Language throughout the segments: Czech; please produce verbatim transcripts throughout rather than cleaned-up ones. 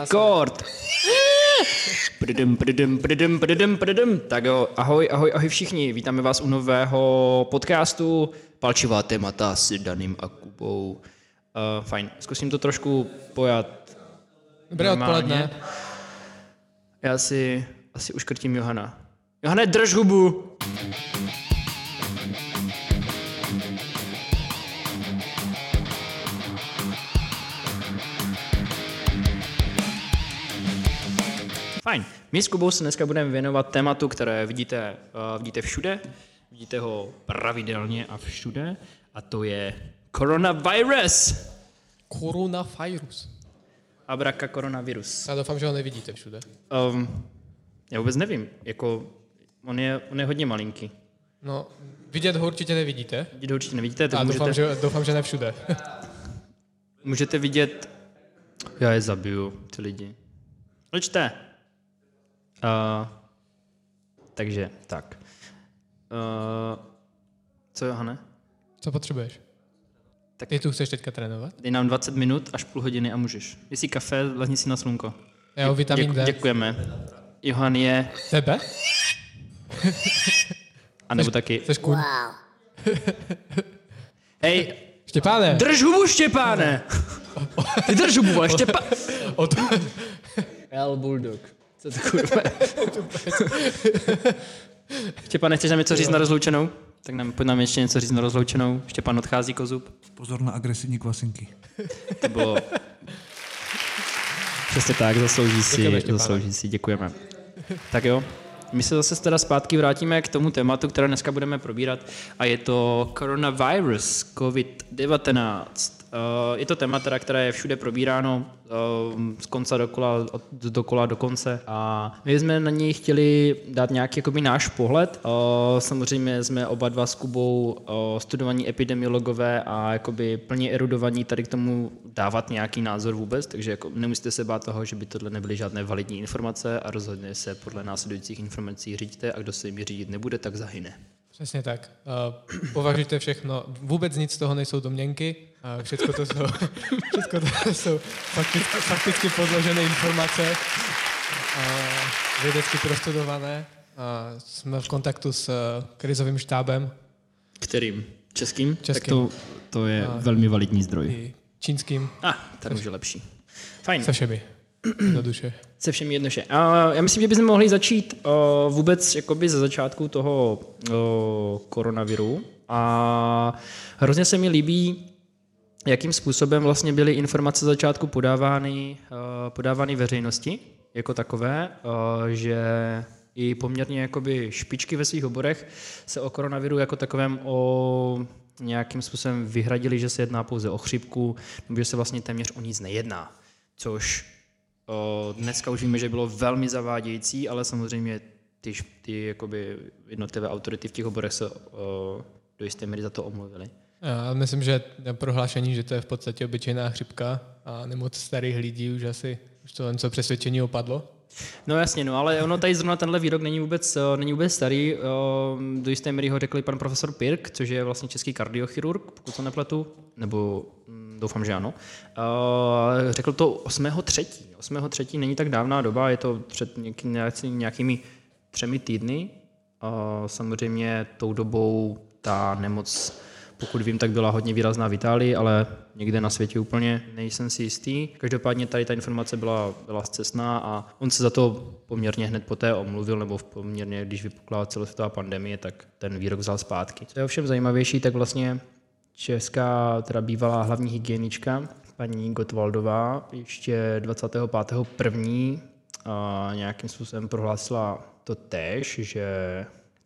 Rekord! Prdem, prdem, prdem, prdem, prdem. Tak jo, ahoj, ahoj, ahoj všichni. Vítáme vás u nového podcastu Palčivá témata s Danem a Kubou. Uh, fajn, zkusím to trošku pojat. Dobré odpoledne. Já si asi uškrtím Johana. Johane, drž hubu! Fajn. My s Kubou se dneska budeme věnovat tématu, které vidíte, uh, vidíte všude, vidíte ho pravidelně a všude, a to je koronavirus. Koronavirus. Abraka koronavirus. Já doufám, že ho nevidíte všude. Um, já vůbec nevím, jako on je, on je hodně malinký. No, vidět ho určitě nevidíte. Vidět ho určitě nevidíte. Tak a doufám, můžete... že, doufám, že ne všude. Můžete vidět... Já je zabiju, ty lidi. Lečte. Uh, takže, tak. Uh, co, Johane? Co potřebuješ? Tak ty tu chceš teďka trénovat? Dej nám dvacet minut až půl hodiny a můžeš. Jestli kafe, lehni si na slunko. Jo, vitamin D. Děku, děkujeme. Johan je... Tebe? A nebo taky... Jseš kůň. Hej! Štěpáne! Drž hubu, Štěpáne! Ty drž hubu, ale Štěpáne! El Bulldog. Co to kurva? Štěpán, nechceš nám něco říct na rozloučenou? Tak nám, pojď nám ještě něco říct na rozloučenou. Štěpán odchází kozub. Pozor na agresivní kvasinky. To bylo... Přesně tak, zaslouží si, zaslouží si, děkujeme. Tak jo, my se zase teda zpátky vrátíme k tomu tématu, které dneska budeme probírat, a je to coronavirus, covid devatenáct. Je to téma, teda, které je všude probíráno z konce dokola, od dokola do konce, a my jsme na něj chtěli dát nějaký jakoby náš pohled. Samozřejmě jsme oba dva s Kubou studovaní epidemiologové a jakoby plně erudovaní tady k tomu dávat nějaký názor vůbec, takže jako nemusíte se bát toho, že by tohle nebyly žádné validní informace, a rozhodně se podle následujících informací řídíte, a kdo se jim řídit nebude, tak zahyne. Přesně tak. Uh, považujte všechno. Vůbec nic z toho nejsou domněnky. Uh, všechno to jsou, všechno to jsou fakticky, fakticky podložené informace, uh, vědecky prostudované. Uh, jsme v kontaktu s uh, krizovým štábem. Kterým? Českým? Českým. Tak to, to je uh, velmi validní zdroj. Čínským. A, ah, tak už je lepší. Fajn. Se všemi. Jednoduše. Se všemi jednoduše. A já myslím, že bychom mohli začít o, vůbec jakoby ze začátku toho o, koronaviru. A hrozně se mi líbí, jakým způsobem vlastně byly informace začátku podávány, o, podávány veřejnosti jako takové, o, že i poměrně jakoby špičky ve svých oborech se o koronaviru jako takovém o nějakým způsobem vyhradili, že se jedná pouze o chřipku, nebo že se vlastně téměř o nic nejedná, což dneska už víme, že bylo velmi zavádějící, ale samozřejmě ty, ty jakoby jednotlivé autority v těch oborech se o, do jisté míry za to omluvily. Já myslím, že prohlášení, že to je v podstatě obyčejná chřipka a nemoc starých lidí, už asi už to něco přesvědčení opadlo. No jasně, no, ale ono tady zrovna tenhle výrok není vůbec, není vůbec starý. Do jisté míry ho řekl pan profesor Pirk, což je vlastně český kardiochirurg, pokud se nepletu, nebo doufám, že ano. Řekl to osmého třetího osmého třetího není tak dávná doba, je to před nějakými třemi týdny. Samozřejmě tou dobou ta nemoc, pokud vím, tak byla hodně výrazná v Itálii, ale někde na světě úplně nejsem si jistý. Každopádně tady ta informace byla, byla scestná, a on se za to poměrně hned poté omluvil, nebo v poměrně, když vypukla celosvětová pandemie, tak ten výrok vzal zpátky. Co je ovšem zajímavější, tak vlastně česká, teda bývalá hlavní hygienička, paní Gottwaldová, ještě dvacátého pátého prvního nějakým způsobem prohlásila to též, že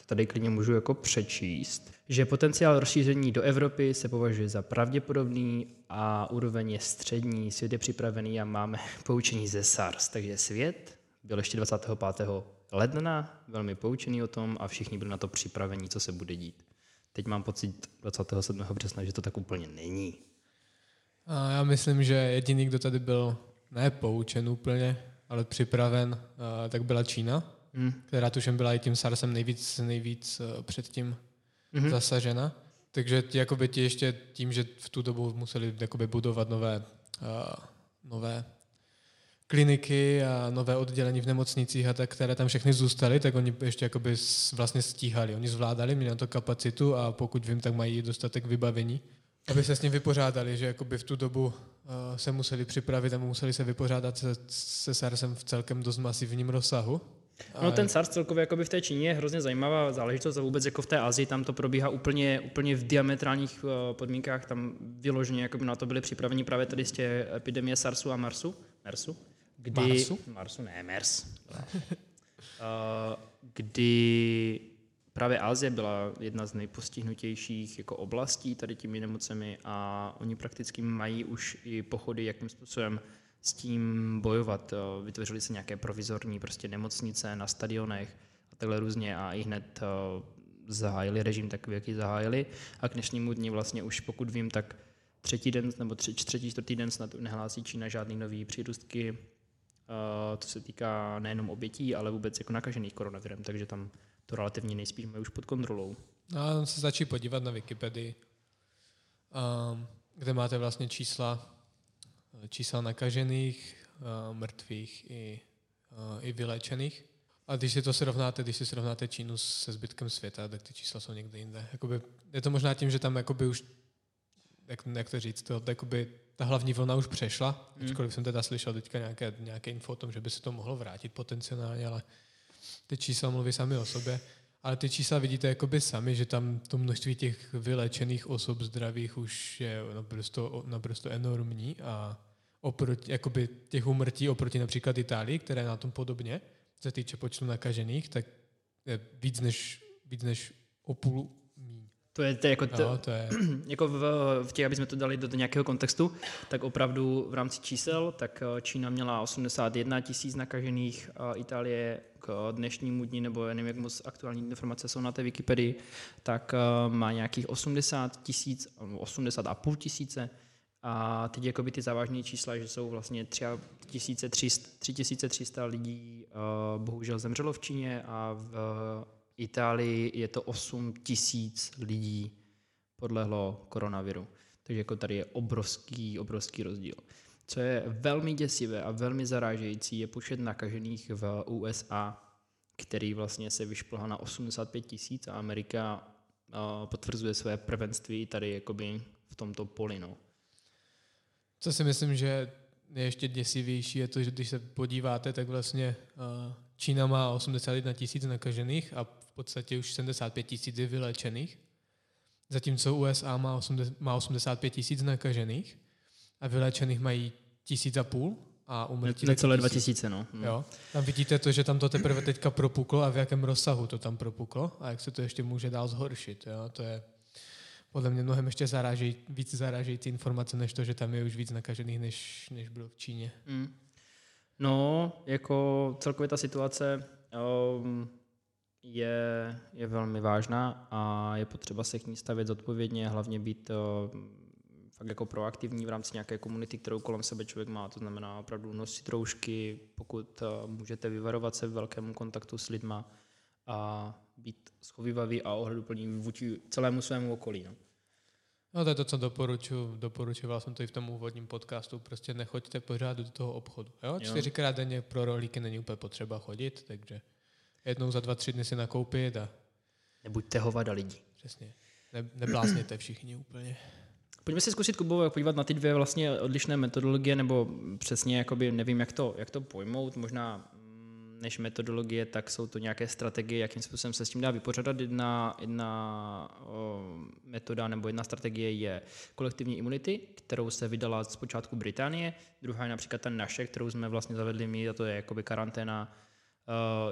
tady klidně můžu jako přečíst, že potenciál rozšíření do Evropy se považuje za pravděpodobný a úroveň je střední, svět je připravený a máme poučení ze SARS. Takže svět byl ještě dvacátého pátého ledna velmi poučený o tom a všichni byli na to připravení, co se bude dít. Teď mám pocit dvacátého sedmého března, že to tak úplně není. A já myslím, že jediný, kdo tady byl ne poučen úplně, ale připraven, tak byla Čína. Hmm. Která tuším byla i tím SARSem nejvíc, nejvíc předtím hmm. zasažena. Takže jakoby ti ještě tím, že v tu dobu museli budovat nové, uh, nové kliniky a nové oddělení v nemocnicích, a tak, které tam všechny zůstaly, tak oni ještě jakoby vlastně stíhali. Oni zvládali, měli na to kapacitu a pokud vím, tak mají dostatek vybavení, aby se s ním vypořádali, že jakoby v tu dobu se museli připravit a museli se vypořádat se, se SARSem v celkem dost masivním rozsahu. No, ten SARS celkově jakoby v té Číně je hrozně zajímavá záležitost a vůbec jako v té Asii, tam to probíhá úplně, úplně v diametrálních podmínkách, tam vyloženě jakoby na to byli připraveni právě tady z té epidemie SARSu a MERSu, MERSu, kdy... Marsu? Marsu, ne, MERS. Kdy právě Asie byla jedna z nejpostihnutějších jako oblastí tady těmi nemocemi a oni prakticky mají už i pochody, jakým způsobem s tím bojovat. Vytvořily se nějaké provizorní prostě nemocnice na stadionech a takhle různě a i hned zahájili režim takový, jaký zahájili. A k dnešnímu dni vlastně už, pokud vím, tak třetí den nebo tři, třetí, čtvrtý den snad nehlásí Čína žádný nový přírůstky, co se týká nejenom obětí, ale vůbec jako nakažených koronavirem, takže tam to relativně nejspíš mají už pod kontrolou. A tam se začí podívat na Wikipedii, kde máte vlastně čísla čísla nakažených, mrtvých i, i vyléčených. A když si to srovnáte, když si srovnáte Čínu se zbytkem světa, tak ty čísla jsou někde jinde. Jakoby, je to možná tím, že tam jakoby už, jak, jak to říct, to, jakoby, ta hlavní vlna už přešla, mm. ačkoliv jsem teda slyšel teďka nějaké, nějaké info o tom, že by se to mohlo vrátit potenciálně, ale ty čísla mluví sami o sobě. Ale ty čísla vidíte jakoby sami, že tam to množství těch vyléčených osob zdravých už je naprosto, naprosto enormní a oproti, jakoby těch úmrtí oproti například Itálii, která je na tom podobně, se týče počtu nakažených, tak je víc než, víc než o půl míň. To je, to je jako, t- no, to je. jako v, v těch, aby jsme to dali do, do nějakého kontextu, tak opravdu v rámci čísel, tak Čína měla osmdesát jedna tisíc nakažených, a Itálie k dnešnímu dni, nebo nevím, jak moc aktuální informace jsou na té Wikipedii, tak má nějakých osmdesát tisíc, osmdesát a půl tisíce, a teď jakoby ty závažné čísla, že jsou vlastně tři tisíce tři sta lidí bohužel zemřelo v Číně a v Itálii je to osm tisíc lidí podlehlo koronaviru. Takže jako tady je obrovský, obrovský rozdíl. Co je velmi děsivé a velmi zarážející je počet nakažených v U S A, který vlastně se vyšplhal na osmdesát pět tisíc a Amerika uh, potvrzuje své prvenství tady jakoby v tomto poli. No. Co si myslím, že je ještě děsivější, je to, že když se podíváte, tak vlastně uh, Čína má osmdesát jedna tisíc nakažených a v podstatě už sedmdesát pět tisíc je vyléčených, zatímco U S A má, osmdesát, má osmdesát pět tisíc nakažených a vyléčených mají tisíc a půl a umrtí necelé dva tisíce. No. Jo. Tam vidíte to, že tam to teprve teďka propuklo a v jakém rozsahu to tam propuklo a jak se to ještě může dál zhoršit. Jo. To je podle mě mnohem ještě zarážej, víc zarážející informace, než to, že tam je už víc nakažených, než, než bylo v Číně. Mm. No, jako celkově ta situace um, je, je velmi vážná a je potřeba se k ní stavět zodpovědně, hlavně být um, fakt jako proaktivní v rámci nějaké komunity, kterou kolem sebe člověk má. To znamená opravdu nosit roušky, pokud můžete vyvarovat se v velkému kontaktu s lidma a být schovivavý a ohleduplný vůči celému svému okolí. No, no to je to, co doporučuji. Doporučoval jsem to i v tom úvodním podcastu. Prostě nechoďte pořád do toho obchodu. Jo? Čtyřikrát denně pro rohlíky není úplně potřeba chodit, takže jednou za dva, tři dny si nakoupit a... Nebuďte hovada lidí. Přesně. Ne, neblázněte všichni úplně. Pojďme si zkusit, Kubo, podívat na ty dvě vlastně odlišné metodologie, nebo přesně jakoby nevím, jak to, jak to pojmout. Možná než metodologie, tak jsou to nějaké strategie, jakým způsobem se s tím dá vypořádat. Jedna, jedna metoda nebo jedna strategie je kolektivní imunity, kterou se vydala zpočátku Británie. Druhá je například ta naše, kterou jsme vlastně zavedli my, a to je jakoby karanténa,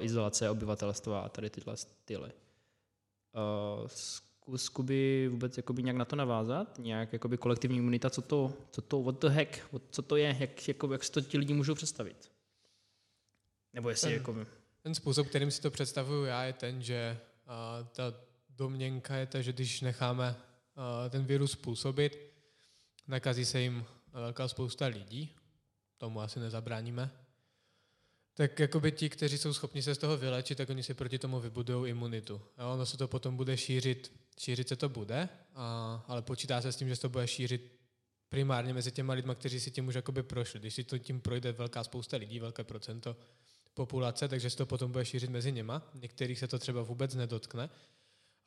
izolace obyvatelstva a tady tyhle styly. Zkus, Kuby, vůbec jakoby nějak na to navázat, nějak jakoby kolektivní imunita, co to, co to, what the heck, co to je, jak, jakoby, jak si to ti lidi můžou představit? Nebo jestli ten, jakoby... Ten způsob, kterým si to představuju já, je ten, že a, ta domněnka je ta, že když necháme a, ten virus působit, nakazí se jim velká spousta lidí, tomu asi nezabráníme, tak jakoby ti, kteří jsou schopni se z toho vylečit, tak oni si proti tomu vybudují imunitu. Jo, ono se to potom bude šířit, šířit se to bude, a, ale počítá se s tím, že se to bude šířit primárně mezi těma lidma, kteří si tím už jakoby prošli. Když si to tím projde velká spousta lidí, velké procento populace, takže se to potom bude šířit mezi něma. Některých se to třeba vůbec nedotkne,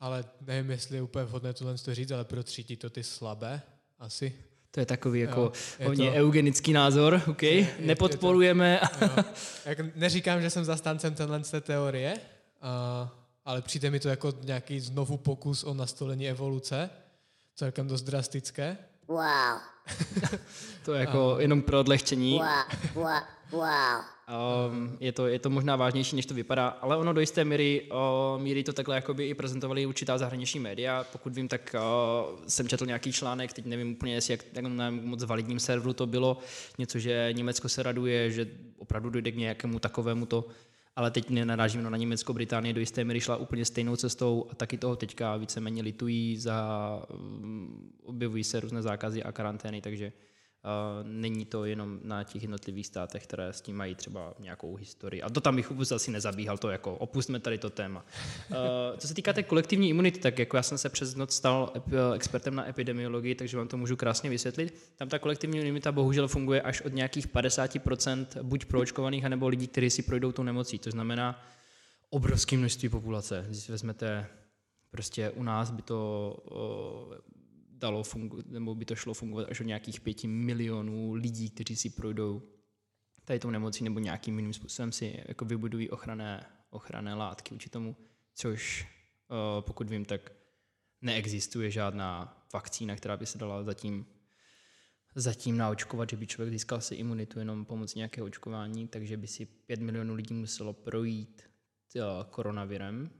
ale nevím, jestli je úplně vhodné tohle to říct, ale protřítí to ty slabé asi. To je takový jako hodně eugenický názor, ok, je, je, nepodporujeme. Je to, jak neříkám, že jsem zastáncem tenhle z té teorie, a, ale přijde mi to jako nějaký znovu pokus o nastolení evoluce, celkem dost drastické. Wow. To je jako a. jenom pro odlehčení. Wow, wow, wow. Um, je, to, je to možná vážnější, než to vypadá, ale ono do jisté míry, uh, míry to takhle jakoby i prezentovali určitá zahraniční média. Pokud vím, tak uh, jsem četl nějaký článek, teď nevím úplně, jestli jak, jak na moc validním serveru to bylo, něco, že Německo se raduje, že opravdu dojde k nějakému takovému to, ale teď nenarážím na Německo, Británie do jisté míry šla úplně stejnou cestou a taky toho teďka víceméně litují, za, um, objevují se různé zákazy a karantény, takže Uh, není to jenom na těch jednotlivých státech, které s tím mají třeba nějakou historii. A to tam bych vůbec asi nezabíhal, to jako opustme tady to téma. Uh, co se týká té kolektivní imunity, tak jako já jsem se přes noc stal epi- expertem na epidemiologii, takže vám to můžu krásně vysvětlit. Tam ta kolektivní imunita bohužel funguje až od nějakých padesát procent buď proočkovaných, anebo lidí, kteří si projdou tou nemocí. To znamená obrovské množství populace. Když vezmete, prostě u nás by to... Uh, dalo fungu, nebo by to šlo fungovat až o nějakých pěti milionů lidí, kteří si projdou tady tou nemocí nebo nějakým jiným způsobem si jako vybudují ochranné, ochranné látky uči tomu, což pokud vím, tak neexistuje žádná vakcína, která by se dala zatím, zatím naočkovat, že by člověk získal si imunitu jenom pomocí nějakého očkování, takže by si pět milionů lidí muselo projít koronavirem,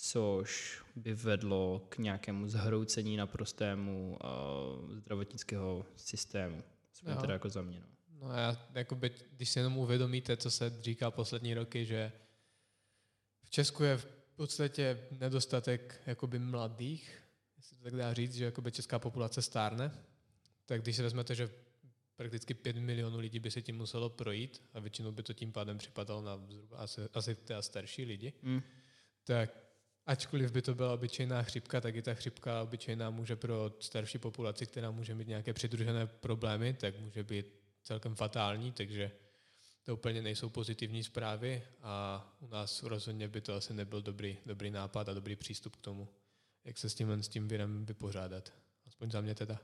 což by vedlo k nějakému zhroucení naprostému uh, zdravotnického systému. Jsme teda jako za mě. No, no a já, jakoby, když si jenom uvědomíte, co se říká poslední roky, že v Česku je v podstatě nedostatek jakoby mladých, jestli to tak dá říct, že jakoby česká populace stárne, tak když si vezmete, že prakticky pět milionů lidí by se tím muselo projít a většinou by to tím pádem připadalo na asi, asi teda starší lidi, mm. tak ačkoliv by to byla obyčejná chřipka, tak i ta chřipka obyčejná může pro starší populaci, která může mít nějaké přidružené problémy, tak může být celkem fatální, takže to úplně nejsou pozitivní zprávy a u nás rozhodně by to asi nebyl dobrý, dobrý nápad a dobrý přístup k tomu, jak se s tím, s tím virem vypořádat. Aspoň za mě teda.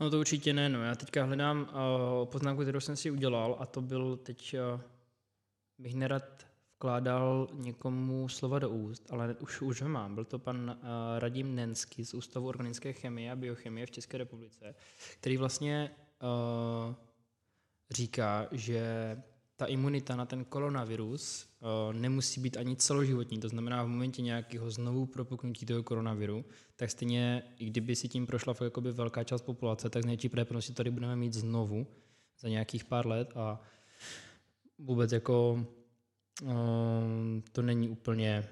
No to určitě ne, no já teďka hledám uh, poznámku, kterou jsem si udělal a to byl teď, uh, bych nerad vkládal někomu slova do úst, ale už, už ho mám. Byl to pan uh, Radim Nensky z Ústavu organické chemie a biochemie v České republice, který vlastně uh, říká, že ta imunita na ten koronavirus uh, nemusí být ani celoživotní. To znamená v momentě nějakého znovu propuknutí toho koronaviru, tak stejně, i kdyby si tím prošla jakoby velká část populace, tak z největší pravděpodobností tady budeme mít znovu za nějakých pár let a vůbec jako Um, to není úplně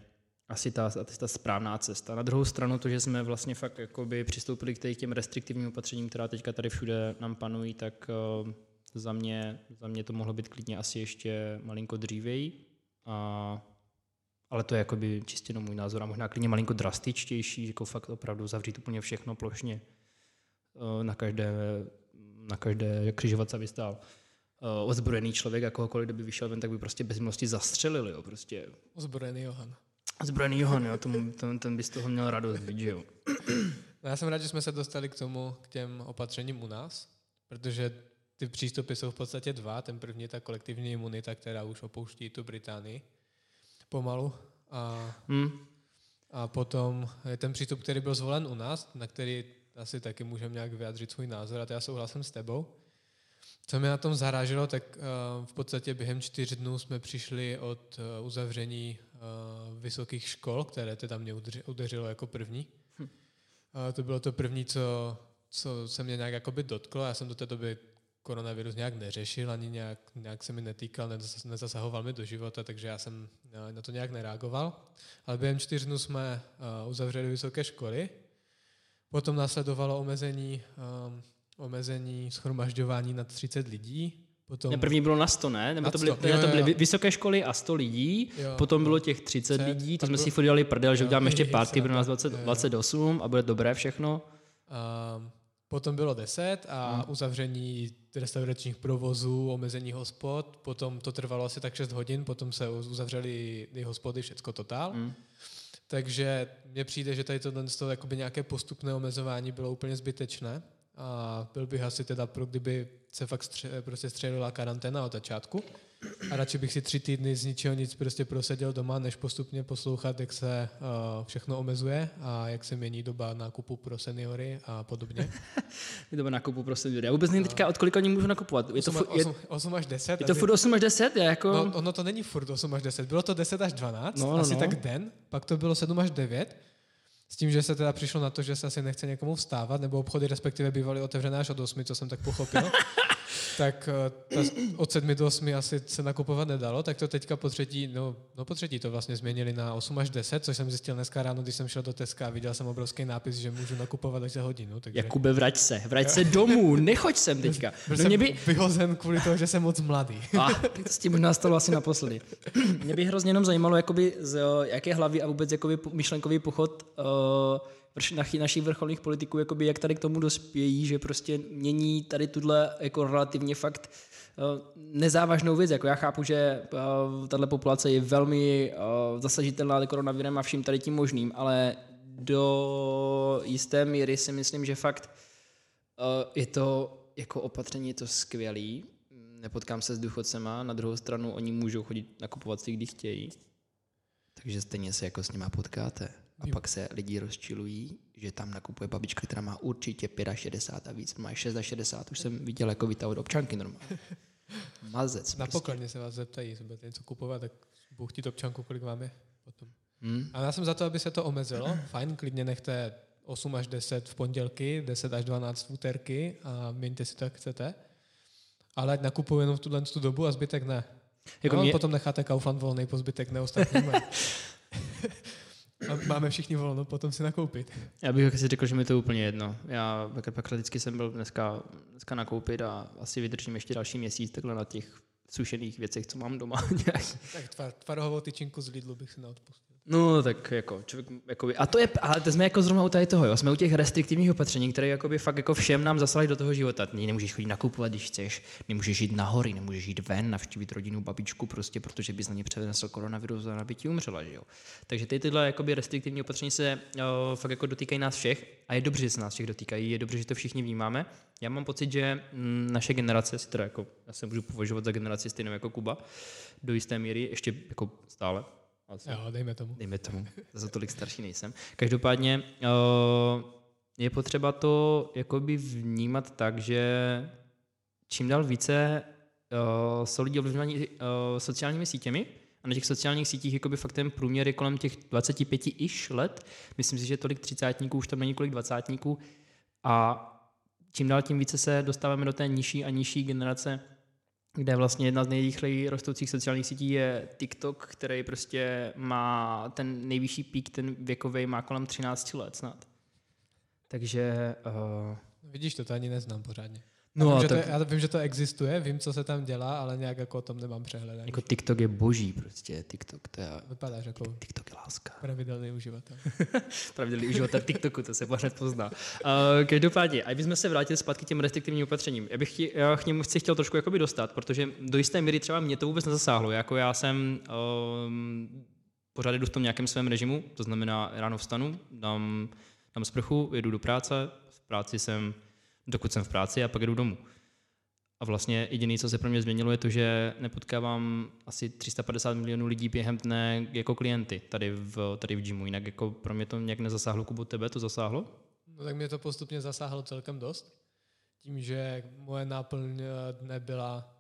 asi ta, ta správná cesta. Na druhou stranu to, že jsme vlastně fakt jakoby přistoupili k těm restriktivním opatřením, která teďka tady všude nám panují, tak um, za, mě, za mě to mohlo být klidně asi ještě malinko dřívěji. A, ale to je jakoby čistě no můj názor a možná klidně malinko drastičtější, jako fakt opravdu zavřít úplně všechno plošně uh, na každé, na každé křižovatce vystál. Ozbrojený člověk a kohokoliv, kdo by vyšel ven, tak by prostě bez milosti zastřelili, jo, prostě. Ozbrojený Johan. Ozbrojený Johan, jo, tomu, ten, ten by z toho měl radost, vidět, jo. No já jsem rád, že jsme se dostali k tomu, k těm opatřením u nás, protože ty přístupy jsou v podstatě dva. Ten první je ta kolektivní imunita, která už opouští tu Británii pomalu. A, hmm. a potom je ten přístup, který byl zvolen u nás, na který asi taky můžeme nějak vyjádřit svůj názor a to já souhlasím s tebou. Co mě na tom zaráželo, tak v podstatě během čtyř dnů jsme přišli od uzavření vysokých škol, které teda mě udeřilo jako první. Hm. To bylo to první, co, co se mě nějak jakoby dotklo. Já jsem do té doby koronavirus nějak neřešil, ani nějak, nějak se mi netýkal, nezasahoval mi do života, takže já jsem na to nějak nereagoval. Ale během čtyř dnů jsme uzavřeli vysoké školy. Potom následovalo omezení... omezení shromažďování na třicet lidí. Potom... První bylo na sto, ne? Nebo to byly, jo, jo, to byly vysoké školy a sto lidí, jo, potom bylo těch třicet lidí, to jsme bylo... si udělali prdel, jo, že uděláme ještě pátky, pro nás dvacet, dvacet osm a bude dobré všechno. A Potom bylo deset a hmm. uzavření restauračních provozů, omezení hospod, potom to trvalo asi tak šest hodin, potom se uzavřely i hospody, všecko totál. Hmm. Takže mně přijde, že tady tohle nějaké postupné omezování bylo úplně zbytečné a byl bych asi teda pro, kdyby se fakt stře, prostě střelila karanténa od začátku a radši bych si tři týdny z ničeho nic prostě proseděl doma, než postupně poslouchat, jak se uh, všechno omezuje a jak se mění doba nákupu pro seniory a podobně. Doba nákupu pro seniory. Já vůbec nevím teďka, od kolika dní můžu nakupovat. Je to osm až deset. Je to furt osm až deset? Jako... No, ono to není furt osm až deset, bylo to deset až dvanáct, no, asi no. tak den, pak to bylo sedm až devět. S tím, že se teda přišlo na to, že se asi nechce někomu vstávat, nebo obchody respektive bývaly otevřené až od osmi, co jsem tak pochopil, tak ta, od sedmi do osmi asi se nakupovat nedalo, tak to teďka po třetí, no, no po třetí to vlastně změnili na osm až deset, což jsem zjistil dneska ráno, když jsem šel do Teska a viděl jsem obrovský nápis, že můžu nakupovat až za hodinu. Takže... Jakube, vrať se, vrať se domů, nechoď sem teďka. Byl no, jsem mě by... vyhozen kvůli toho, že jsem moc mladý. Ah, s tím možná stalo asi naposledy. Mě by hrozně jenom zajímalo, jakoby, z jaké hlavy a vůbec jakoby myšlenkový pochod uh... našich vrcholných politiků, jakoby, jak tady k tomu dospějí, že prostě mění tady tuhle jako relativně fakt nezávažnou věc. Jako já chápu, že tahle populace je velmi zasažitelná koronavirem a vším tady tím možným, ale do jisté míry si myslím, že fakt je to jako opatření, je to skvělý. Nepotkám se s důchodcema, na druhou stranu oni můžou chodit nakupovat si, kdy chtějí. Takže stejně se jako s nima potkáte. A pak se lidi rozčilují, že tam nakupuje babička, která má určitě šedesát pět a víc, má šedesát šest, už jsem viděl jako vytávat od občanky normálně. Mazec. Na prostě. Pokladně se vás zeptají, jestli budete něco kupovat, tak budu chtít občanku, kolik vám je potom. Hmm? A já jsem za to, aby se to omezilo. Fajn, klidně nechte osm až deset v pondělky, deset až dvanáct v úterky a měňte si to, jak chcete. Ale ať nakupuju jenom v tuhle tu dobu a zbytek ne. Jako no, mě... Potom necháte Kaufland volnej, po zbytek neostatníme. A máme všichni volno potom si nakoupit. Já bych asi řekl, že mi to je úplně jedno. Já pak vždycky jsem byl dneska, dneska nakoupit a asi vydržím ještě další měsíc takhle na těch sušených věcech, co mám doma. Tak tvarohovou tyčinku z Lidlu bych si neodpustil. No tak jako, člověk, jakoby, a to je, ale to jsme jako zrovna u tady toho, jo, jsme u těch restriktivních opatření, které jakoby fakt jako všem nám zasaly do toho života. Ty nemůžeš chodit nakupovat, když chceš, nemůžeš jít na hory, nemůžeš jít ven, navštívit rodinu, babičku, prostě, protože bys na ně přenesl koronavirus a by ti umřela, že jo. Takže ty tyhle jakoby restriktivní opatření se o, fakt jako dotýkají nás všech a je dobře, že se nás všech dotýkají, je dobře, že to všichni vnímáme. Já mám pocit, že m, naše generace, si teda jako, já se můžu považovat za generaci stejnou jako Kuba, do jisté míry, ještě jako stále. Asi. Jo, dejme tomu. Dejme tomu, za tolik starší nejsem. Každopádně je potřeba to jakoby vnímat tak, že čím dál více jsou lidi ovlivňováni sociálními sítěmi a na těch sociálních sítích jakoby fakt ten průměr je kolem těch dvacet pět ish let. Myslím si, že tolik třicátníků, už tam není kolik dvacátníků a čím dál tím více se dostáváme do té nižší a nižší generace, kde vlastně jedna z nejrychleji rostoucích sociálních sítí je TikTok, který prostě má ten nejvyšší pík, ten věkovej má kolem třináct let snad. Takže... Uh... Vidíš, to to ani neznám pořádně. No, já, vím, tak... to, já vím, že to existuje, vím, co se tam dělá, ale nějak jako o tom nemám přehled. Jako TikTok je boží prostě, TikTok to je... Vypadáš jako... TikTok je láska. Pravidelný uživatel. Pravidelný uživatel TikToku, to se pořád pozná. Uh, každopádně, a bychom se vrátili zpátky k těm restriktivním opatřením. Já bych chtě, já k němu chci chtěl trošku jakoby dostat, protože do jisté míry třeba mě to vůbec nezasáhlo. Jako já jsem... Um, pořád jdu v tom nějakém svém režimu, to znamená ráno vstanu, dám, dám sprchu, jedu do práce, v práci jsem... dokud jsem v práci a pak jdu domů. A vlastně jediné, co se pro mě změnilo, je to, že nepotkávám asi tři sta padesát milionů lidí během dne jako klienty tady v, tady v gymu. Jinak jako pro mě to nějak nezasáhlo. Kubo, tebe to zasáhlo? No tak mě to postupně zasáhlo celkem dost. Tím, že moje náplň dne byla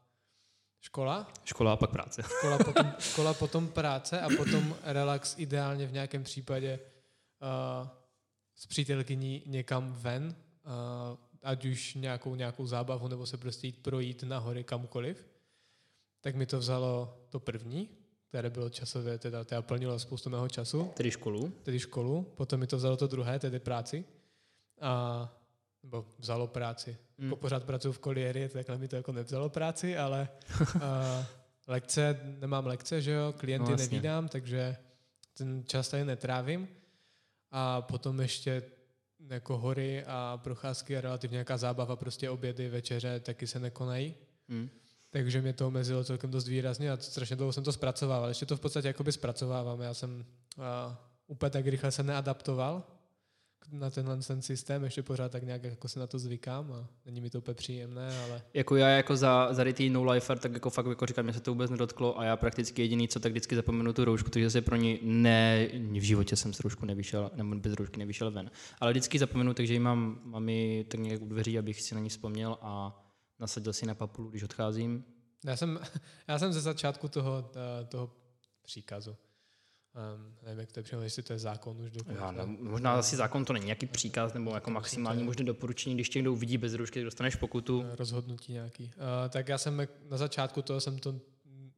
škola. Škola a pak práce. Škola potom, škola, potom práce a potom relax ideálně v nějakém případě uh, s přítelkyní někam ven. Uh, ať už nějakou, nějakou zábavu, nebo se prostě jít projít nahoře kamkoliv, tak mi to vzalo to první, které bylo časové, teda, teda plnilo spoustu mého času. Tedy školu. Tedy školu, potom mi to vzalo to druhé, tedy práci. A, nebo vzalo práci. Hmm. Pořád pracuji v koliérii, takhle mi to jako nevzalo práci, ale a, lekce, nemám lekce, že jo, klienty no, nevídám, takže ten čas tady netrávím. A potom ještě jako hory a procházky a relativně nějaká zábava, prostě obědy, večeře, taky se nekonají. Mm. Takže mě to omezilo celkem dost výrazně a strašně dlouho jsem to zpracovával. Ještě to v podstatě jakoby zpracovávám. Já jsem a, úplně tak rychle se neadaptoval na tenhle ten systém, ještě pořád tak nějak jako se na to zvykám a není mi to úplně příjemné, ale... Jako já jako za, za rytý no-lifer, tak jako fakt jako říkám, mě se to vůbec nedotklo a já prakticky jediný, co tak vždycky zapomenu tu roušku, takže se pro ní ne... V životě jsem s rouškou nevyšel, nebo bez roušky nevyšel ven. Ale vždycky zapomenu, takže ji mám, mám ji tak nějak u dveří, abych si na ní vzpomněl a nasadil si na papulu, když odcházím. Já jsem, já jsem ze začátku toho, toho příkazu. Um, nevím, jak to je přímo, jestli to je zákon už dokud. Já, ne, možná asi zákon to není nějaký příkaz nebo jako maximální možné doporučení, když tě někdo uvidí bez roušky, dostaneš pokutu. Rozhodnutí nějaký. Uh, tak já jsem na začátku toho jsem to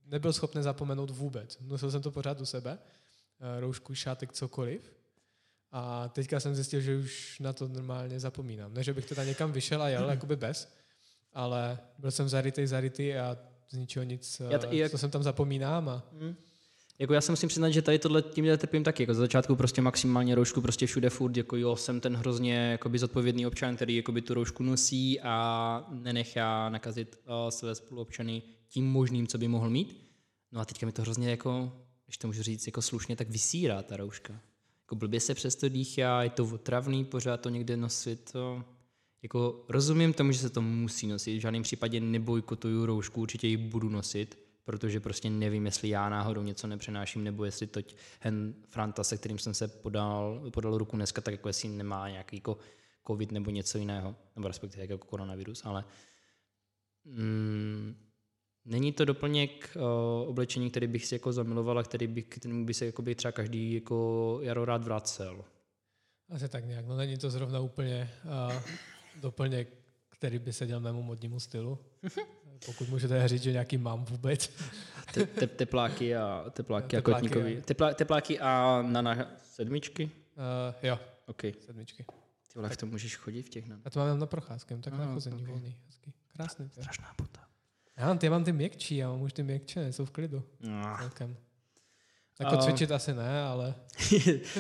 nebyl schopný zapomenout vůbec. Nosil jsem to pořád u sebe, uh, roušku, šátek, cokoliv. A teďka jsem zjistil, že už na to normálně zapomínám. Ne, že bych teda někam vyšel a jel jakoby bez, ale byl jsem zarytej, zarytej a z ničeho nic, uh, to jak... jsem tam zapomínám a... Hmm. Jako já se musím přiznat, že tady tohle tímhle trpím taky. Jako za začátku prostě maximálně roušku prostě všude furt, jako jo, jsem ten hrozně jakoby zodpovědný občan, který jakoby tu roušku nosí a nenechá nakazit uh, své spoluobčany tím možným, co by mohl mít. No a teďka mi to hrozně jako, když to můžu říct, jako slušně, tak vysírá ta rouška. Jako blbě se přesto dýchá, je to otravný pořád to někde nosit. To... Jako rozumím tomu, že se to musí nosit. V žádném případě nebojkotuju roušku, určitě ji budu nosit, protože prostě nevím, jestli já náhodou něco nepřenáším, nebo jestli toť hen Franta, se kterým jsem se podal, podal ruku dneska, tak jako jestli nemá nějaký jako covid nebo něco jiného, nebo respektive jako koronavirus, ale mm, není to doplněk o, oblečení, který bych si jako zamiloval a který by, kterým by se jako by třeba každý jako jaro rád vracel. Asi tak nějak, no není to zrovna úplně uh, doplněk, který by seděl mému modnímu stylu. Pokud můžete říct, že nějaký mám vůbec. Te, te, tepláky a tepláky, tepláky a kotníkový. Teplá, tepláky a na, na sedmičky? Uh, jo, okay. Sedmičky. Ty vole, to můžeš chodit v těch na... A to mám na procházkem, tak no, na chození okay. Volný. Hezky. Krásný. Tra, strašná puta. Já, já mám ty měkčí, já mám už ty měkčené, jsou v klidu. No. Jako uh, cvičit asi ne, ale...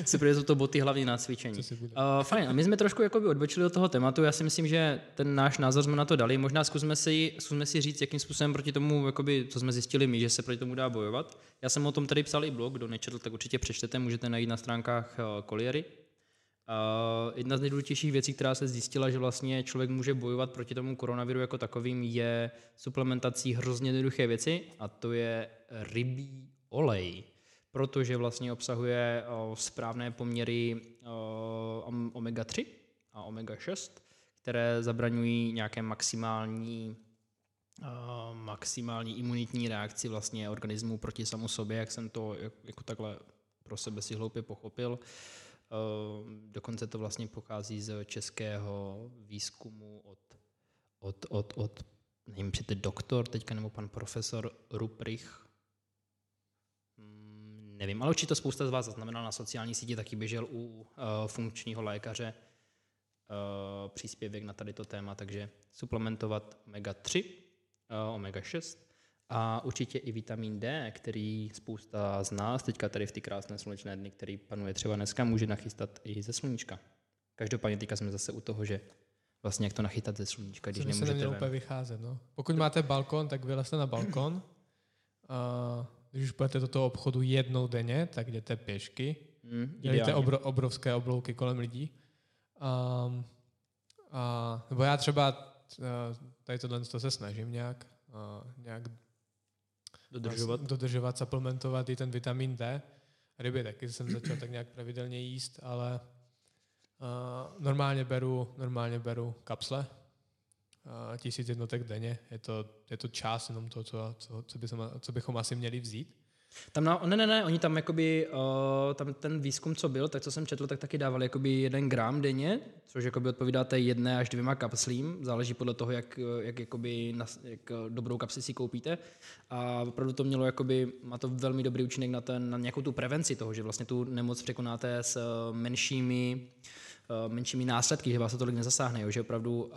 Se protože jsou to boty hlavně na cvičení. Uh, fajn, a my jsme trošku jakoby odbočili od toho tématu, já si myslím, že ten náš názor jsme na to dali, možná zkusme si, zkusme si říct, jakým způsobem proti tomu, jakoby, co jsme zjistili my, že se proti tomu dá bojovat. Já jsem o tom tady psal i blog, kdo nečetl, tak určitě přečtete, můžete najít na stránkách uh, Koliery. Uh, jedna z nejdůležitějších věcí, která se zjistila, že vlastně člověk může bojovat proti tomu koronaviru jako takovým, je suplementací hrozně jednoduché věci, a to je rybí olej. Protože vlastně obsahuje o, správné poměry o, omega tři a omega šest, které zabraňují nějaké maximální, o, maximální imunitní reakci vlastně organismu proti samu sobě, jak jsem to jako takhle pro sebe si hloupě pochopil. O, dokonce to vlastně pochází z českého výzkumu od, od, od, od nevím, či to je doktor teďka nebo pan profesor Ruprich. Nevím, ale určitě to spousta z vás zaznamenala na sociální síti, taky běžel u uh, funkčního lékaře uh, příspěvek na tady to téma, takže suplementovat omega tři, uh, omega šest a určitě i vitamin D, který spousta z nás teďka tady v ty krásné slunečné dny, který panuje třeba dneska, může nachystat i ze sluníčka. Každopádně teďka jsme zase u toho, že vlastně jak to nachytat ze sluníčka, když nemůžete ven. Co by se nemělo vycházet, no. Pokud máte balkon, tak vylezte na balkon. Uh... Když už půjdete do toho obchodu jednou denně, tak jděte pěšky, mm, dělíte obro, obrovské oblouky kolem lidí. Um, a, nebo já třeba tady tohle se snažím nějak, uh, nějak dodržovat. dodržovat, suplementovat i ten vitamin D. Ryby taky jsem začal tak nějak pravidelně jíst, ale uh, normálně, beru, normálně beru kapsle. tisíc jednotek denně. Je to, je to část jenom toho, co, co, co, bychom, co bychom asi měli vzít. Tam na, ne, ne, ne, oni tam jakoby, uh, tam ten výzkum, co byl, tak co jsem četl, tak taky dávali jakoby jeden gram denně, což jakoby odpovídá té jedné až dvěma kapslím, záleží podle toho, jak, jak, jakoby, jak dobrou kapsli si koupíte. A opravdu to mělo, jakoby, má to velmi dobrý účinek na, ten, na nějakou tu prevenci toho, že vlastně tu nemoc překonáte s menšími menšími následky, že vás to tolik nezasáhne. Jo? Že opravdu uh,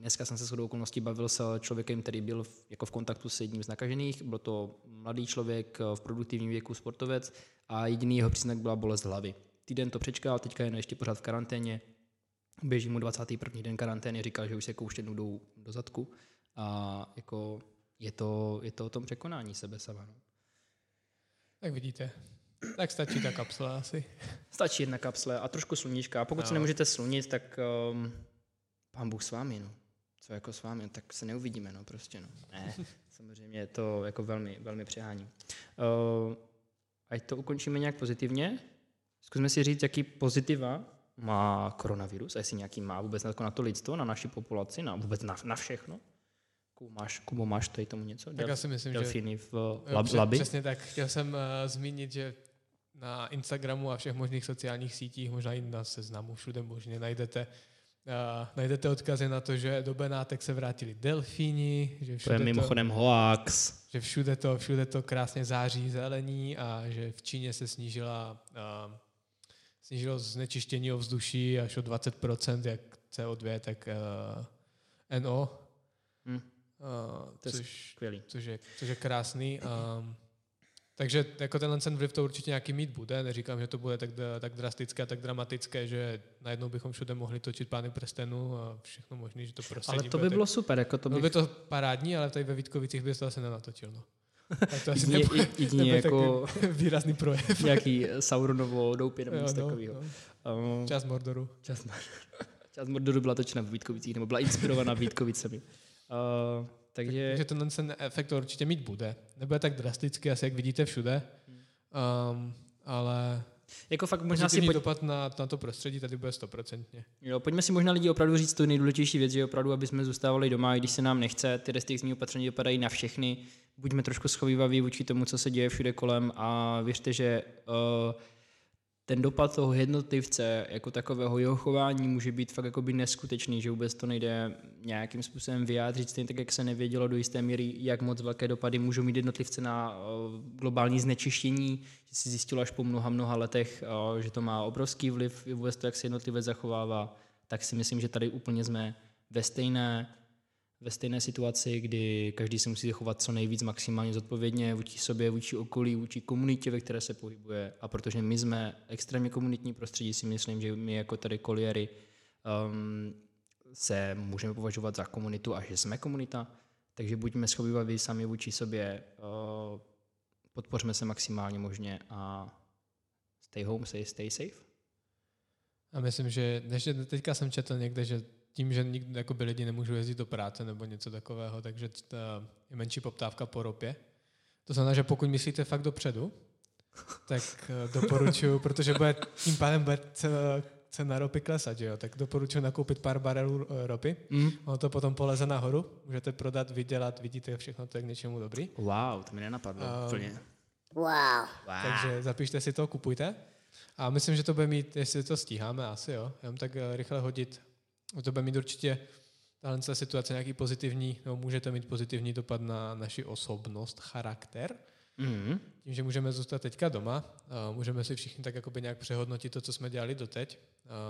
dneska jsem se shodou okolností bavil s člověkem, který byl v, jako v kontaktu s jedním z nakažených. Byl to mladý člověk v produktivním věku, sportovec a jediný jeho příznak byla bolest hlavy. Týden to přečkal, teďka je ještě pořád v karanténě, běží mu dvacátý první den karantény, říkal, že už se kouště nudou do zadku a jako je to, je to o tom překonání sebe sama. No. Tak vidíte, tak stačí ta kapsle asi. Stačí jedna kapsle a trošku sluníčka. A pokud no. se nemůžete slunit, tak um, pán Bůh s vámi, no. Co jako s vámi, tak se neuvidíme, no prostě, no. Ne, samozřejmě to jako velmi, velmi přehání. Uh, ať to ukončíme nějak pozitivně, zkusme si říct, jaký pozitiva má koronavirus, a jestli nějaký má vůbec na to lidstvo, na naši populaci, na vůbec na, na všechno. Máš, Kubo, máš tady tomu něco? Tak já si myslím, delfíny že... v lab, jo, labi? Přesně tak. Chtěl jsem uh, zmínit, že na Instagramu a všech možných sociálních sítích, možná i na Seznamu, všude možně najdete, uh, najdete odkazy na to, že do Benátek se vrátili delfíni. Že to je mimochodem to, hoax. Že všude to, všude to krásně září zelení a že v Číně se snížila, uh, snížilo znečištění ovzduší až o dvacet procent, jak C O dva, tak uh, N O. Hmm. Uh, to což, je což, je, což je krásný. Um, takže jako tenhle ten vliv to určitě nějaký mít bude. Neříkám, že to bude tak, tak drastické a tak dramatické, že najednou bychom všude mohli točit Pány prstenů a všechno možné, že to prostě. Ale to by bylo tak, super. Jako to, bych... to by to parádní, ale tady ve Vítkovicích by se to asi nenatočil. No. To asi nebude, nebude jako výrazný projev. Nějaký Sauronovo doupě nebo něco no, takového. No. Um, Čas Mordoru. Čas, Čas Mordoru byla točena v Vítkovicích nebo byla inspirovaná Vítkovicemi. Uh, takže... takže tenhle ten efekt to určitě mít bude. Nebude tak drasticky, asi jak vidíte všude, um, ale jako fakt možná si pojď... dopad na, na to prostředí tady bude stoprocentně. Jo, pojďme si možná lidi opravdu říct tu nejdůležitější věc, že opravdu, aby jsme zůstávali doma, když se nám nechce, ty restriktivní opatření dopadají na všechny, buďme trošku schovivaví vůči tomu, co se děje všude kolem a věřte, že uh, ten dopad toho jednotlivce jako takového jeho chování může být fakt jakoby neskutečný, že vůbec to nejde nějakým způsobem vyjádřit, stejně tak, jak se nevědělo do jisté míry, jak moc velké dopady můžou mít jednotlivce na globální znečištění, že se zjistilo až po mnoha, mnoha letech, že to má obrovský vliv, vůbec to, jak se jednotlivec zachovává, tak si myslím, že tady úplně jsme ve stejné, ve stejné situaci, kdy každý se musí chovat co nejvíc maximálně zodpovědně vůči sobě, vůči okolí, vůči komunitě, ve které se pohybuje. A protože my jsme extrémně komunitní prostředí, si myslím, že my jako tady koliery um, se můžeme považovat za komunitu a že jsme komunita, takže buďme schovivaví sami vůči sobě, uh, podpořme se maximálně možně a stay home, stay, stay safe. A myslím, že teďka jsem četl někde, že tím, že nikdy, jako by lidi nemůžou jezdit do práce nebo něco takového, takže ta je menší poptávka po ropě. To znamená, že pokud myslíte fakt dopředu, tak doporučuji, protože bude, tím pádem bude cena ropy klesat, že jo? Tak doporučuji nakoupit pár barelů ropy, mm. ono to potom poleze nahoru, můžete prodat, vydělat, vidíte všechno, to je k něčemu dobrý. Wow, to mi nenapadlo úplně. Um, wow. Takže zapište si to, kupujte. A myslím, že to bude mít, jestli to stíháme, asi jo, jenom tak rychle hodit. To bude mít určitě tahle situace nějaký pozitivní, nebo může to mít pozitivní dopad na naši osobnost, charakter. Mm-hmm. Tím, že můžeme zůstat teďka doma, můžeme si všichni tak jakoby nějak přehodnotit to, co jsme dělali doteď.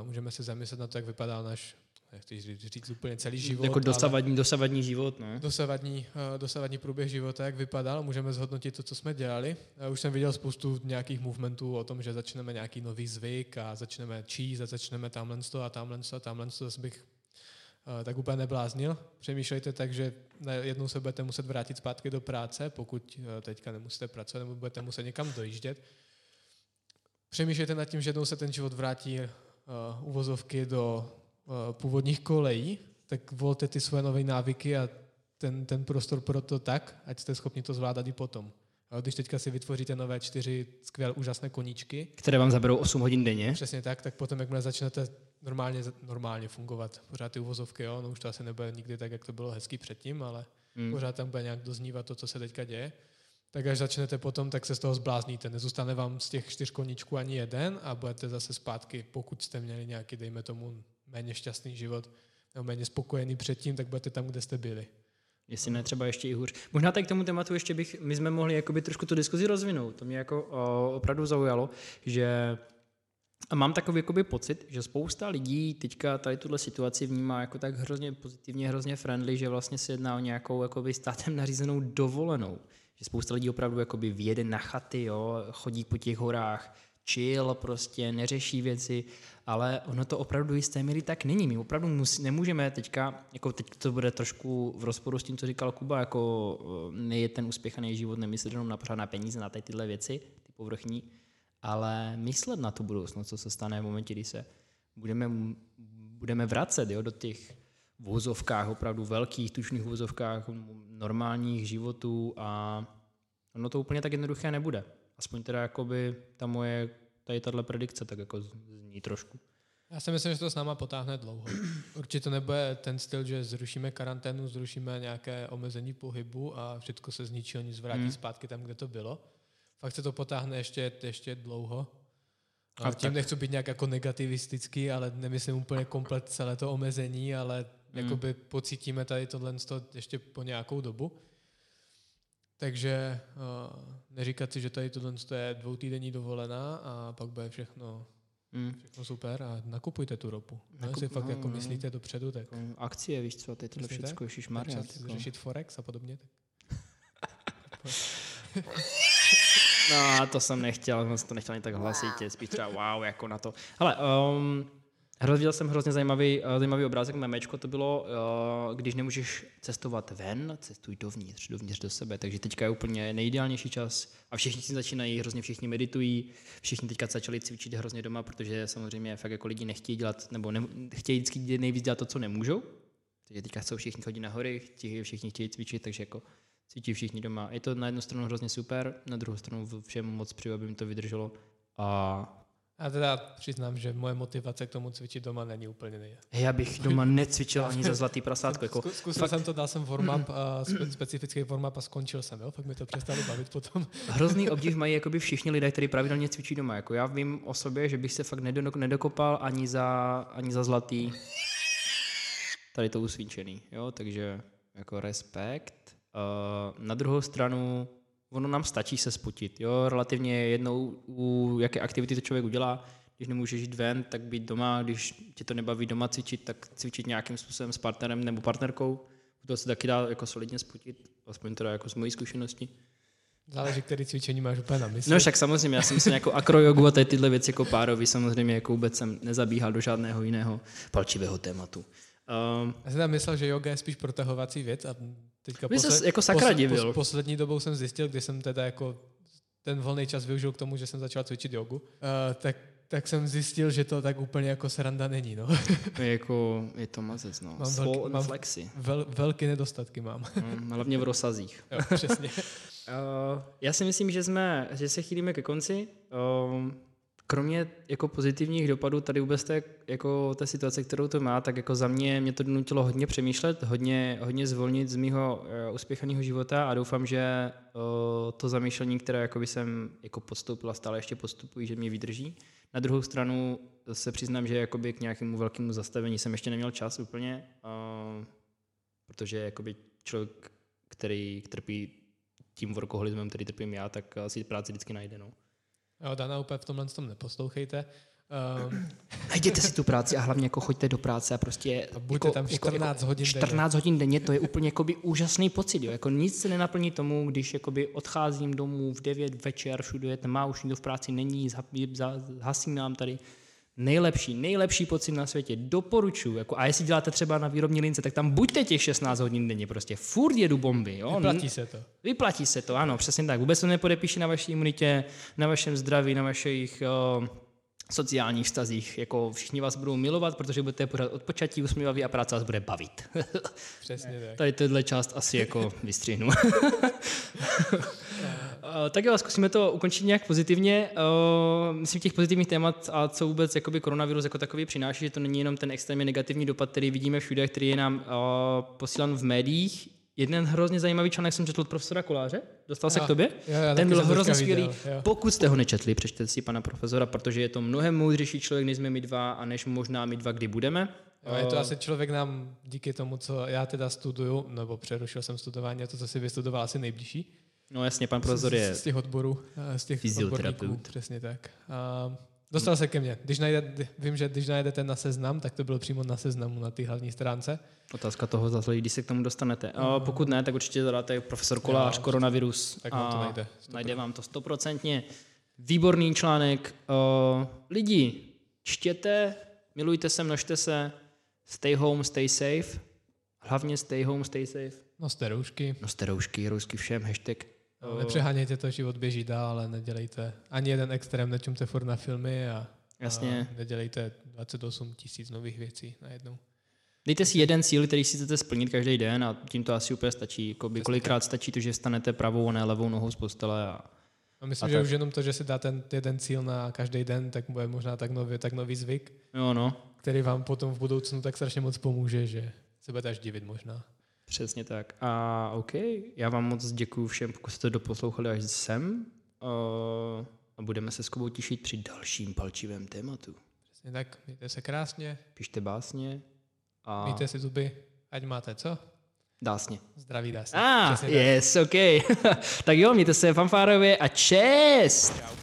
Můžeme si zamyslet na to, jak vypadal náš, nechci říct úplně celý život. Jako dosavadní, dosavadní život, ne? Dosavadní, dosavadní průběh života, jak vypadal. Můžeme zhodnotit to, co jsme dělali. Už jsem viděl spoustu nějakých movementů o tom, že začneme nějaký nový zvyk a začneme číst a začneme tamhle a tamhle a tamhle. Zase bych tak úplně nebláznil. Přemýšlejte tak, že jednou se budete muset vrátit zpátky do práce, pokud teďka nemusíte pracovat nebo budete muset někam dojíždět. Přemýšlejte nad tím, že jednou se ten život vrátí uh, uvozovky do uh, původních kolejí, tak volte ty svoje nové návyky a ten, ten prostor pro to tak, ať jste schopni to zvládat i potom. A když teďka si vytvoříte nové čtyři skvělé, úžasné koníčky, které vám zaberou osm hodin denně. Přesně tak, tak potom, jakmile začnete normálně, normálně fungovat, pořád ty uvozovky, jo, no už to asi nebude nikdy tak, jak to bylo hezký předtím, ale hmm. pořád tam bude nějak doznívat to, co se teďka děje. Tak až začnete potom, tak se z toho zblázníte. Nezůstane vám z těch čtyř koníčků ani jeden a budete zase zpátky, pokud jste měli nějaký, dejme tomu, méně šťastný život nebo méně spokojený předtím, tak budete tam, kde jste byli. Jestli ne, třeba ještě i hůř. Možná tak k tomu tématu ještě bych, my jsme mohli jakoby trošku tu diskuzi rozvinout. To mě jako o, opravdu zaujalo, že a mám takový jakoby pocit, že spousta lidí teďka tady tuhle situaci vnímá jako tak hrozně pozitivně, hrozně friendly, že vlastně se jedná o nějakou jakoby státem nařízenou dovolenou. Že spousta lidí opravdu jakoby vyjede na chaty, jo, chodí po těch horách, chill, prostě neřeší věci, ale ono to opravdu jisté míry tak není. My opravdu musí, nemůžeme teďka, jako teď to bude trošku v rozporu s tím, co říkal Kuba, jako neje ten úspěch a nej život, nemyslet jenom na pořád na peníze, na tady tyhle věci, ty povrchní, ale myslet na tu budoucnost, co se stane v momentě, kdy se budeme, budeme vracet jo, do těch vozovkách, opravdu velkých, tučných vozovkách, normálních životů a ono to úplně tak jednoduché nebude. Aspoň teda jakoby ta moje, tady tato predikce tak jako zní trošku. Já si myslím, že to s náma potáhne dlouho. Určitě to nebude ten styl, že zrušíme karanténu, zrušíme nějaké omezení pohybu a všechno se zničí, oni zvrátí hmm. zpátky tam, kde to bylo. Fakt se to potáhne ještě, ještě dlouho. A, a tím tak. Nechci být nějak jako negativistický, ale nemyslím úplně komplet celé to omezení, ale hmm. jakoby pocítíme tady tohle ještě po nějakou dobu. Takže uh, neříkat si, že tady tohle je dvoutýdenní dovolená a pak bude všechno, mm. všechno super a nakupujte tu ropu. Nakup, no, jestli no, fakt jako no, myslíte dopředu, tak... Akcie, víš co, teď tohle všechno ježišmarja. Řešit Forex a podobně. Tak. No to jsem nechtěl, jsem to nechtěl ani tak hlasitě, spíš třeba wow, jako na to. Hele, um, viděl jsem hrozně zajímavý, zajímavý obrázek, memečko to bylo, když nemůžeš cestovat ven, cestuj dovnitř, dovnitř do sebe, takže teďka je úplně nejideálnější čas a všichni si začínají, hrozně všichni meditují, všichni teďka začali cvičit hrozně doma, protože samozřejmě fakt jako lidi nechtějí dělat, nebo ne, chtějí vždycky nejvíc dělat to, co nemůžou, takže teďka chcou všichni chodit na hory, všichni chtějí cvičit, takže jako cvičí všichni doma. Je to na jednu stranu hrozně super, na druhou stranu všem moc přeju, aby mi to vydrželo a A teda přiznám, že moje motivace k tomu cvičit doma není úplně nejde. Já bych doma necvičil ani za zlatý prasátko. Jako zkusil fakt... jsem to, dal jsem warm-up, spe- specifický warm-up a skončil jsem, jo? Fakt mi to přestalo bavit potom. Hrozný obdiv mají jakoby všichni lidé, kteří pravidelně cvičí doma. Jako já vím o sobě, že bych se fakt nedokopal ani za, ani za zlatý tady to usvíčený. Jo? Takže jako respekt. Uh, na druhou stranu ono nám stačí se spotit, jo, relativně jednou u jaké aktivity to člověk udělá, když nemůžeš jít ven, tak být doma, když tě to nebaví doma cvičit, tak cvičit nějakým způsobem s partnerem nebo partnerkou, u toho se taky dá jako solidně spotit, aspoň teda jako z mojí zkušenosti. Záleží, který cvičení máš úplně na mysli. No však samozřejmě, já jsem si nějakou akrojogu a tady tyhle věci jako párový, samozřejmě jako vůbec jsem nezabíhal do žádného jiného palčivého tématu. Um, já jsem tam myslel, že yoga je spíš protahovací věc a teďka posled, jako sakra divil. Pos, poslední dobou jsem zjistil, když jsem teda jako ten volný čas využil k tomu, že jsem začal cvičit jogu, uh, tak, tak jsem zjistil, že to tak úplně jako sranda není. No. Jako je to mazec, no. Mám, velký, mám vel, velké nedostatky mám. Mm, hlavně v rozsazích. Jo, přesně. uh, já si myslím, že, jsme, že se chýlíme ke konci. Um, Kromě jako pozitivních dopadů tady vůbec té, jako té situace, kterou to má, tak jako za mě mě to donutilo hodně přemýšlet, hodně, hodně zvolnit z mýho uh, uspěchaného života a doufám, že uh, to zamýšlení, které jako by jsem jako podstoupila, stále ještě podstupuji, že mě vydrží. Na druhou stranu se přiznám, že jakoby k nějakému velkému zastavení jsem ještě neměl čas úplně, uh, protože jakoby člověk, který trpí tím workoholismem, který trpím já, tak si práci vždycky najde, no. Jo, Dana, úplně v tomhle tom neposlouchejte. Um. Najděte si tu práci a hlavně jako choďte do práce a prostě... A buďte jako, tam čtrnáct jako, hodin denně. čtrnáct hodin denně, to je úplně jakoby úžasný pocit. Jo. Jako nic se nenaplní tomu, když jakoby odcházím domů v devět večer, všude je tma, už nikdo v práci není, zhasím nám tady. Nejlepší, nejlepší pocit na světě, doporučuju. Jako, a jestli děláte třeba na výrobní lince, tak tam buďte těch šestnáct hodin denně, prostě furt jedu bomby. Jo? Vyplatí se to. Vyplatí se to, ano, přesně tak. Vůbec to nepodepíše na vaší imunitě, na vašem zdraví, na vašich uh, sociálních vztazích. Jako všichni vás budou milovat, protože budete pořád odpočatí, usmívaví a práce vás bude bavit. Přesně tak. Tady tohle část asi jako vystřihnu. Tak jo, zkusíme to ukončit nějak pozitivně. Myslím, těch pozitivních témat a co vůbec jakoby koronavirus jako takový přináší, že to není jenom ten extrémně negativní dopad, který vidíme všude, který je nám posílan v médiích. Jeden hrozně zajímavý článek jsem četl od profesora Koláře. Dostal se k tobě? Já, já, ten byl hrozně skvělý. Pokud jste ho nečetli, přečtěte si pana profesora, protože je to mnohem moudřejší člověk, než jsme my dva a než možná my dva kdy budeme. Jo, je to asi člověk nám díky tomu, co já teda studuju, nebo přerušil jsem studování a to, co si vystudoval, asi nejbližší. No jasně, pan profesor je... Z těch odborů, z těch odborníků, přesně tak. A dostal se ke mně. Když najde, vím, že když najdete na seznam, tak to bylo přímo na seznamu na té hlavní stránce. Otázka toho zase, když se k tomu dostanete. A pokud ne, tak určitě zadáte profesor Kolář, koronavirus. Tak vám to najde. sto procent Najde vám to stoprocentně. Výborný článek. Uh, lidi, čtěte, milujte se, množte se, stay home, stay safe. Hlavně stay home, stay safe. Noste roušky. Noste roušky, roušky všem, hashtag. No, nepřehánějte to, život běží dál, ale nedělejte ani jeden extrém, nečumte furt na filmy a, jasně. a nedělejte dvacet osm tisíc nových věcí najednou. Dejte si jeden cíl, který si chcete splnit každý den a tím to asi úplně stačí. Jako kolikrát stačí to, že vstanete pravou a ne levou nohou z postele a A myslím, a že tak. Už jenom to, že si dá ten jeden cíl na každý den, tak bude možná tak nový, tak nový zvyk, jo, no. který vám potom v budoucnu tak strašně moc pomůže, že se budete až divit možná. Přesně tak. A OK, já vám moc děkuju všem, pokud jste doposlouchali až sem uh, a budeme se s Kubou těšit při dalším palčivém tématu. Přesně tak, mějte se krásně. Pište básně. A... Mějte si zuby, ať máte co? Dásně. Zdraví dásně. Ah, yes, OK. Tak jo, mějte se fanfárově a čest!